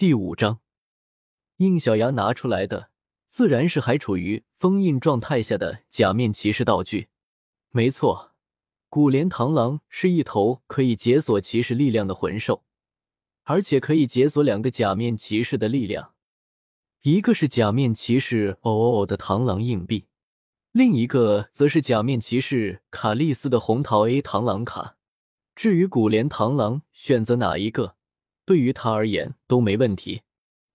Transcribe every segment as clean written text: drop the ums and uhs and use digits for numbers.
第五章，应小牙拿出来的自然是还处于封印状态下的假面骑士道具。没错，古莲螳螂是一头可以解锁骑士力量的魂兽，而且可以解锁两个假面骑士的力量。一个是假面骑士的螳螂硬币，另一个则是假面骑士卡利斯的红桃 A 螳螂卡。至于古莲螳螂选择哪一个，对于他而言都没问题。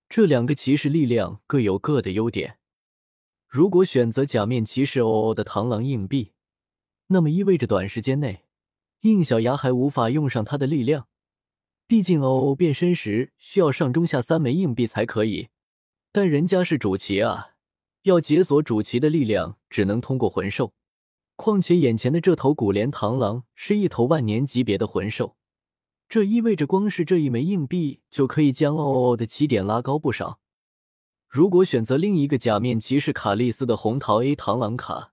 这两个骑士力量各有各的优点。如果选择假面骑士的螳螂硬币，那么意味着短时间内应小牙还无法用上他的力量，毕竟变身时需要上中下三枚硬币才可以。但人家是主骑啊，要解锁主骑的力量只能通过魂兽。况且眼前的这头古莲螳螂是一头万年级别的魂兽，这意味着光是这一枚硬币就可以将的起点拉高不少。如果选择另一个假面骑士卡利斯的红桃 A 螳螂卡，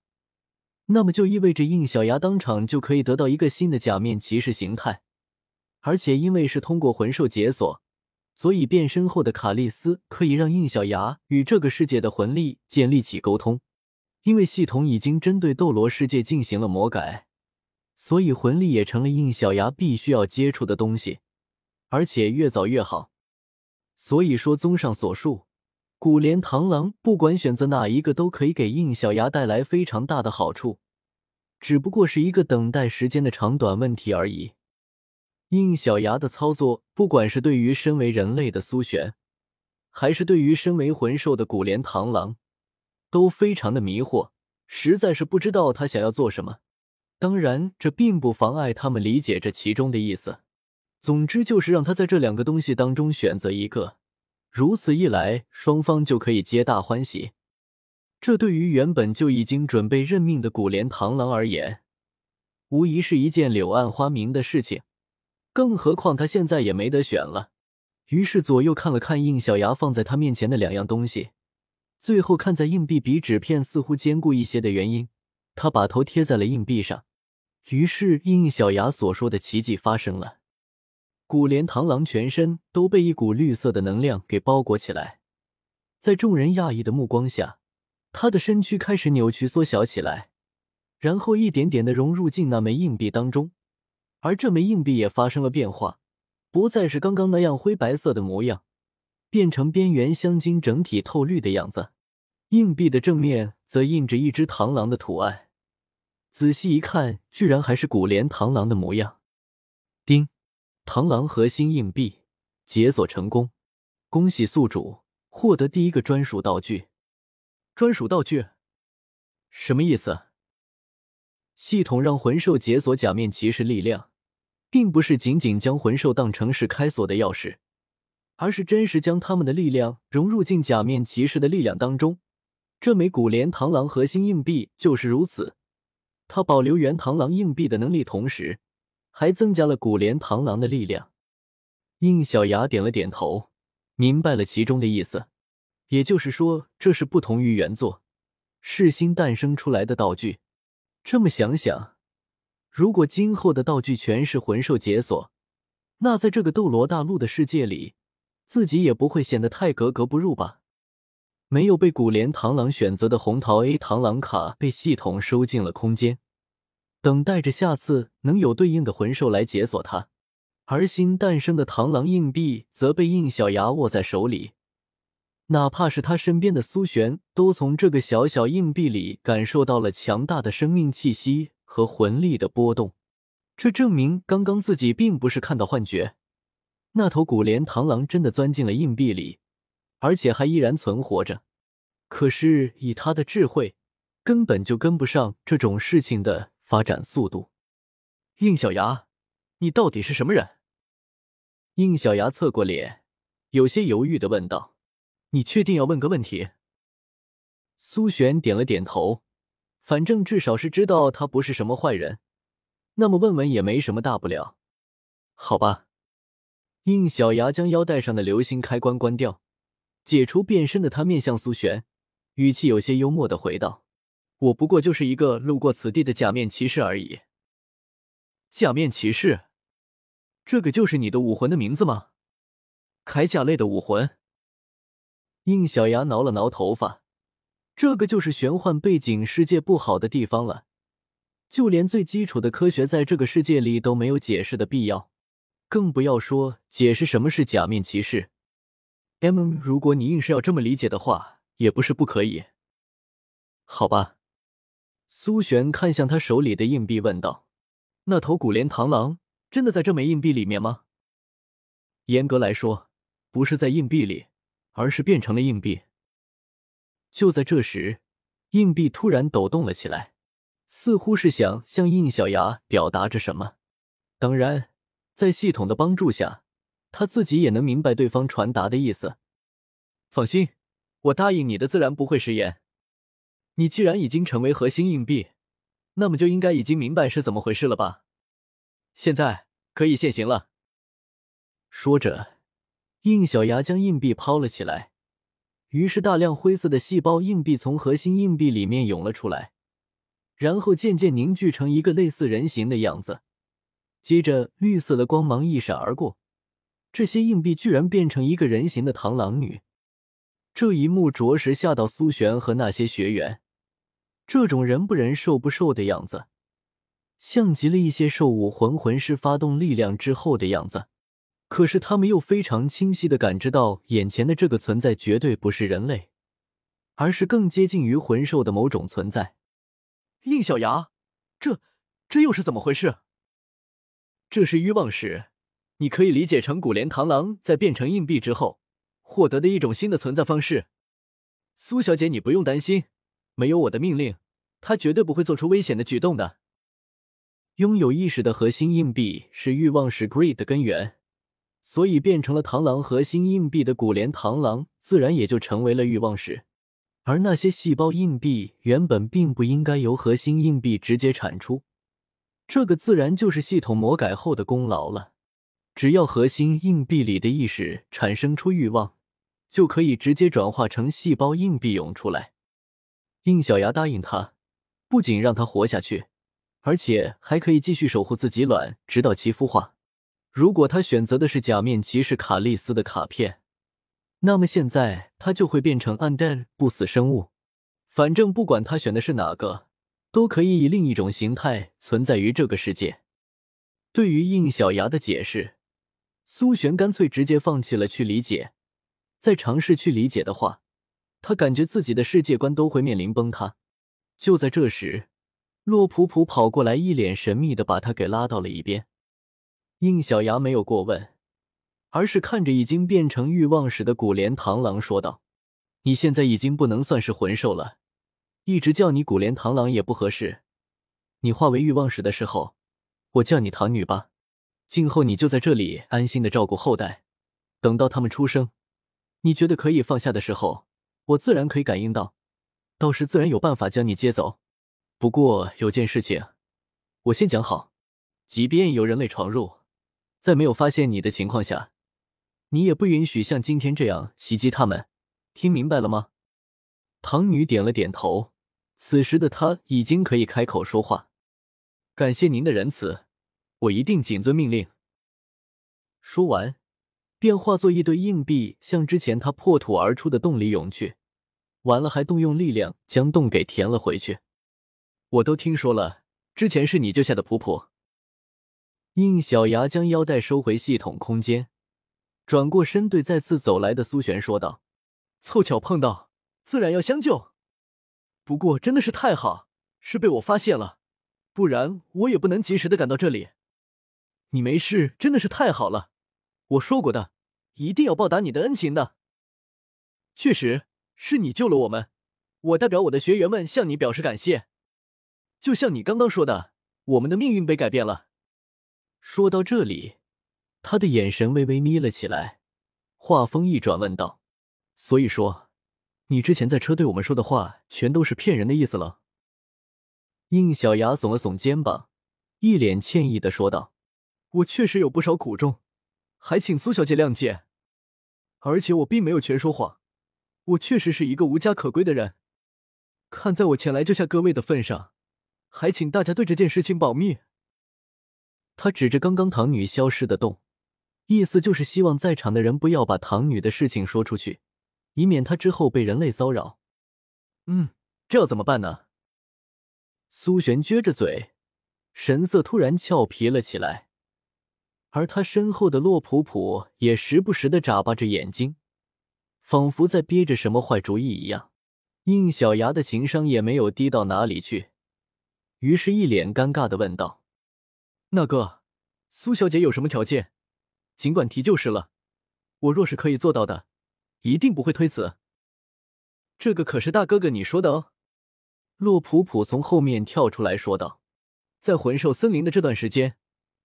那么就意味着应小牙当场就可以得到一个新的假面骑士形态。而且因为是通过魂兽解锁，所以变身后的卡利斯可以让应小牙与这个世界的魂力建立起沟通。因为系统已经针对斗罗世界进行了魔改，所以魂力也成了应小牙必须要接触的东西，而且越早越好。所以说，综上所述，古莲螳螂不管选择哪一个都可以给应小牙带来非常大的好处，只不过是一个等待时间的长短问题而已。应小牙的操作，不管是对于身为人类的苏璇，还是对于身为魂兽的古莲螳螂，都非常的迷惑，实在是不知道他想要做什么。当然，这并不妨碍他们理解这其中的意思。总之就是让他在这两个东西当中选择一个，如此一来，双方就可以皆大欢喜。这对于原本就已经准备认命的古莲螳螂而言，无疑是一件柳暗花明的事情，更何况他现在也没得选了。于是左右看了看应小牙放在他面前的两样东西，最后看在硬币比纸片似乎坚固一些的原因，他把头贴在了硬币上。于是应小牙所说的奇迹发生了，古莲螳螂全身都被一股绿色的能量给包裹起来，在众人讶异的目光下，他的身躯开始扭曲缩小起来，然后一点点的融入进那枚硬币当中，而这枚硬币也发生了变化，不再是刚刚那样灰白色的模样，变成边缘镶金整体透绿的样子。硬币的正面则印着一只螳螂的图案，仔细一看，居然还是古莲螳螂的模样。叮，螳螂核心硬币解锁成功，恭喜宿主获得第一个专属道具。专属道具？什么意思？系统让魂兽解锁假面骑士力量，并不是仅仅将魂兽当成是开锁的钥匙，而是真实将他们的力量融入进假面骑士的力量当中。这枚古莲螳螂核心硬币就是如此。他保留原螳螂硬币的能力，同时还增加了古莲螳螂的力量。应小牙点了点头，明白了其中的意思。也就是说，这是不同于原作，是新诞生出来的道具。这么想想，如果今后的道具全是魂兽解锁，那在这个斗罗大陆的世界里，自己也不会显得太格格不入吧。没有被古莲螳螂选择的红桃 A 螳螂卡被系统收进了空间，等待着下次能有对应的魂兽来解锁它。而新诞生的螳螂硬币则被应小牙握在手里，哪怕是他身边的苏璇都从这个小小硬币里感受到了强大的生命气息和魂力的波动。这证明刚刚自己并不是看到幻觉，那头古莲螳螂真的钻进了硬币里，而且还依然存活着。可是以他的智慧，根本就跟不上这种事情的发展速度。应小牙，你到底是什么人？应小牙侧过脸，有些犹豫地问道。你确定要问个问题？苏璇点了点头，反正至少是知道他不是什么坏人，那么问问也没什么大不了。好吧。应小牙将腰带上的流星开关关掉，解除变身的他面向苏璇，语气有些幽默地回道：我不过就是一个路过此地的假面骑士而已。假面骑士？这个就是你的武魂的名字吗？铠甲类的武魂。应小牙挠了挠头发，这个就是玄幻背景世界不好的地方了，就连最基础的科学在这个世界里都没有解释的必要，更不要说解释什么是假面骑士。如果你硬是要这么理解的话，也不是不可以。好吧。苏璇看向他手里的硬币问道，那头古莲螳螂真的在这枚硬币里面吗？严格来说，不是在硬币里，而是变成了硬币。就在这时，硬币突然抖动了起来，似乎是想向应小牙表达着什么。当然，在系统的帮助下，他自己也能明白对方传达的意思。放心，我答应你的自然不会食言。你既然已经成为核心硬币，那么就应该已经明白是怎么回事了吧？现在可以现形了。说着，应小牙将硬币抛了起来，于是大量灰色的细胞硬币从核心硬币里面涌了出来，然后渐渐凝聚成一个类似人形的样子。接着绿色的光芒一闪而过，这些硬币居然变成一个人形的螳螂女。这一幕着实吓到苏璇和那些学员，这种人不人兽不兽的样子，像极了一些兽武魂师发动力量之后的样子。可是他们又非常清晰地感知到眼前的这个存在绝对不是人类，而是更接近于魂兽的某种存在。应小牙，这又是怎么回事？这是欲望石，你可以理解成古莲螳螂在变成硬币之后获得的一种新的存在方式。苏小姐，你不用担心，没有我的命令，她绝对不会做出危险的举动的。拥有意识的核心硬币是欲望石 Grid 的根源，所以变成了螳螂核心硬币的古莲螳螂自然也就成为了欲望石。而那些细胞硬币原本并不应该由核心硬币直接产出，这个自然就是系统魔改后的功劳了。只要核心硬币里的意识产生出欲望，就可以直接转化成细胞硬币涌出来。应小牙答应他，不仅让他活下去，而且还可以继续守护自己卵，直到其孵化。如果他选择的是假面骑士卡利斯的卡片，那么现在他就会变成 undead 不死生物。反正不管他选的是哪个，都可以以另一种形态存在于这个世界。对于应小牙的解释，苏璇干脆直接放弃了去理解。再尝试去理解的话，他感觉自己的世界观都会面临崩塌。就在这时，洛普普跑过来，一脸神秘地把他给拉到了一边。应小牙没有过问，而是看着已经变成欲望石的古莲螳螂说道，你现在已经不能算是魂兽了，一直叫你古莲螳螂也不合适，你化为欲望石的时候，我叫你螳女吧，今后你就在这里安心的照顾后代，等到他们出生，你觉得可以放下的时候，我自然可以感应到，到时自然有办法将你接走。不过有件事情，我先讲好，即便有人类闯入，在没有发现你的情况下，你也不允许像今天这样袭击他们，听明白了吗？螳女点了点头，此时的她已经可以开口说话。感谢您的仁慈，我一定谨遵命令。说完，便化作一堆硬币向之前她破土而出的洞里涌去，完了还动用力量将洞给填了回去。我都听说了，之前是你救下的普普。应小牙将腰带收回系统空间，转过身对再次走来的苏璇说道，凑巧碰到，自然要相救，不过真的是太好，是被我发现了，不然我也不能及时的赶到这里。你没事真的是太好了，我说过的，一定要报答你的恩情的。确实是你救了我们，我代表我的学员们向你表示感谢。就像你刚刚说的，我们的命运被改变了。说到这里，他的眼神微微眯了起来，话锋一转问道，所以说你之前在车对我们说的话全都是骗人的意思了？应小牙耸了耸肩膀，一脸歉意地说道，我确实有不少苦衷，还请苏小姐谅解，而且我并没有全说谎，我确实是一个无家可归的人，看在我前来救下各位的份上，还请大家对这件事情保密。他指着刚刚螳女消失的洞，意思就是希望在场的人不要把唐女的事情说出去，以免她之后被人类骚扰。这要怎么办呢？苏璇撅着嘴，神色突然俏皮了起来，而他身后的洛普普也时不时地眨巴着眼睛，仿佛在憋着什么坏主意一样。应小牙的情商也没有低到哪里去，于是一脸尴尬地问道：“那个，苏小姐有什么条件，尽管提就是了。我若是可以做到的，一定不会推辞。这个可是大哥哥你说的哦。”洛普普从后面跳出来说道：“在魂兽森林的这段时间，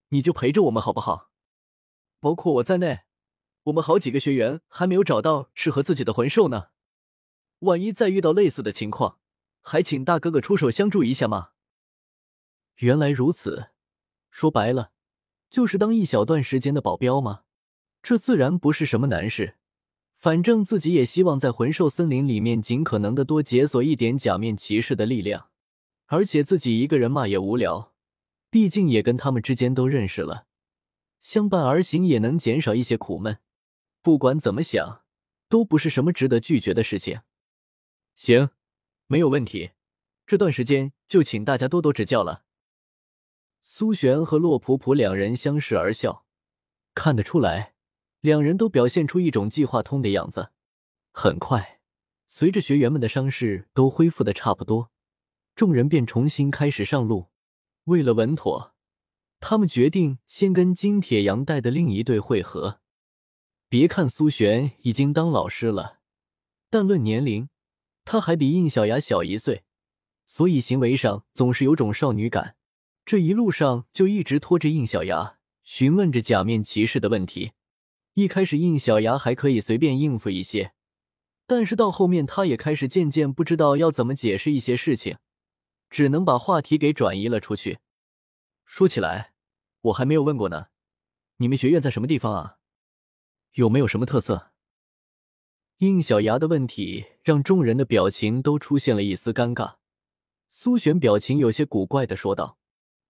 你就陪着我们好不好？包括我在内，我们好几个学员还没有找到适合自己的魂兽呢。万一再遇到类似的情况，还请大哥哥出手相助一下嘛。”原来如此，说白了，就是当一小段时间的保镖嘛。这自然不是什么难事，反正自己也希望在魂兽森林里面尽可能的多解锁一点假面骑士的力量，而且自己一个人嘛也无聊，毕竟也跟他们之间都认识了，相伴而行也能减少一些苦闷。不管怎么想，都不是什么值得拒绝的事情。行，没有问题，这段时间就请大家多多指教了。苏璇和洛普普两人相视而笑，看得出来两人都表现出一种计划通的样子。很快，随着学员们的伤势都恢复的差不多，众人便重新开始上路。为了稳妥，他们决定先跟金铁阳带的另一队会合。别看苏璇已经当老师了，但论年龄，她还比应小牙小1岁，所以行为上总是有种少女感。这一路上就一直拖着应小牙，询问着假面骑士的问题。一开始应小牙还可以随便应付一些，但是到后面他也开始渐渐不知道要怎么解释一些事情，只能把话题给转移了出去。说起来，我还没有问过呢，你们学院在什么地方啊？有没有什么特色？应小牙的问题让众人的表情都出现了一丝尴尬。苏璇表情有些古怪地说道：“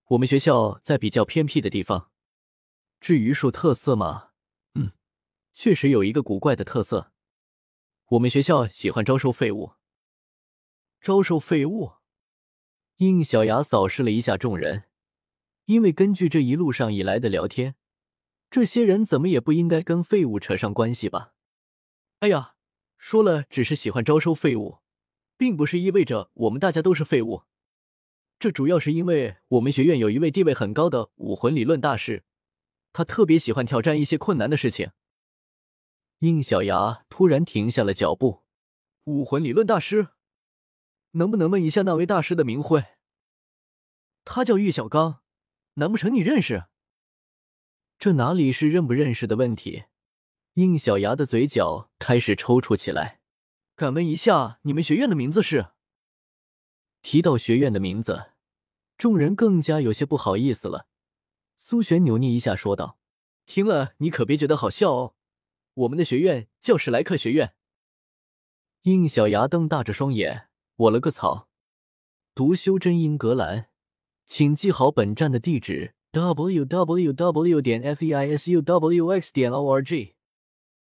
我们学校在比较偏僻的地方。至于说特色嘛，确实有一个古怪的特色，我们学校喜欢招收废物。”招收废物？应小牙扫视了一下众人，因为根据这一路上以来的聊天，这些人怎么也不应该跟废物扯上关系吧。哎呀，说了只是喜欢招收废物，并不是意味着我们大家都是废物。这主要是因为我们学院有一位地位很高的武魂理论大师，他特别喜欢挑战一些困难的事情。应小牙突然停下了脚步。武魂理论大师？能不能问一下那位大师的名讳？他叫玉小刚，难不成你认识？这哪里是认不认识的问题，应小牙的嘴角开始抽搐起来。敢问一下，你们学院的名字是？提到学院的名字，众人更加有些不好意思了。苏璇扭捏一下说道：“听了你可别觉得好笑哦，我们的学院叫史莱克学院。”应小牙瞪大着双眼，我了个草！读修真英格兰，请记好本站的地址 www.feisuwx.org。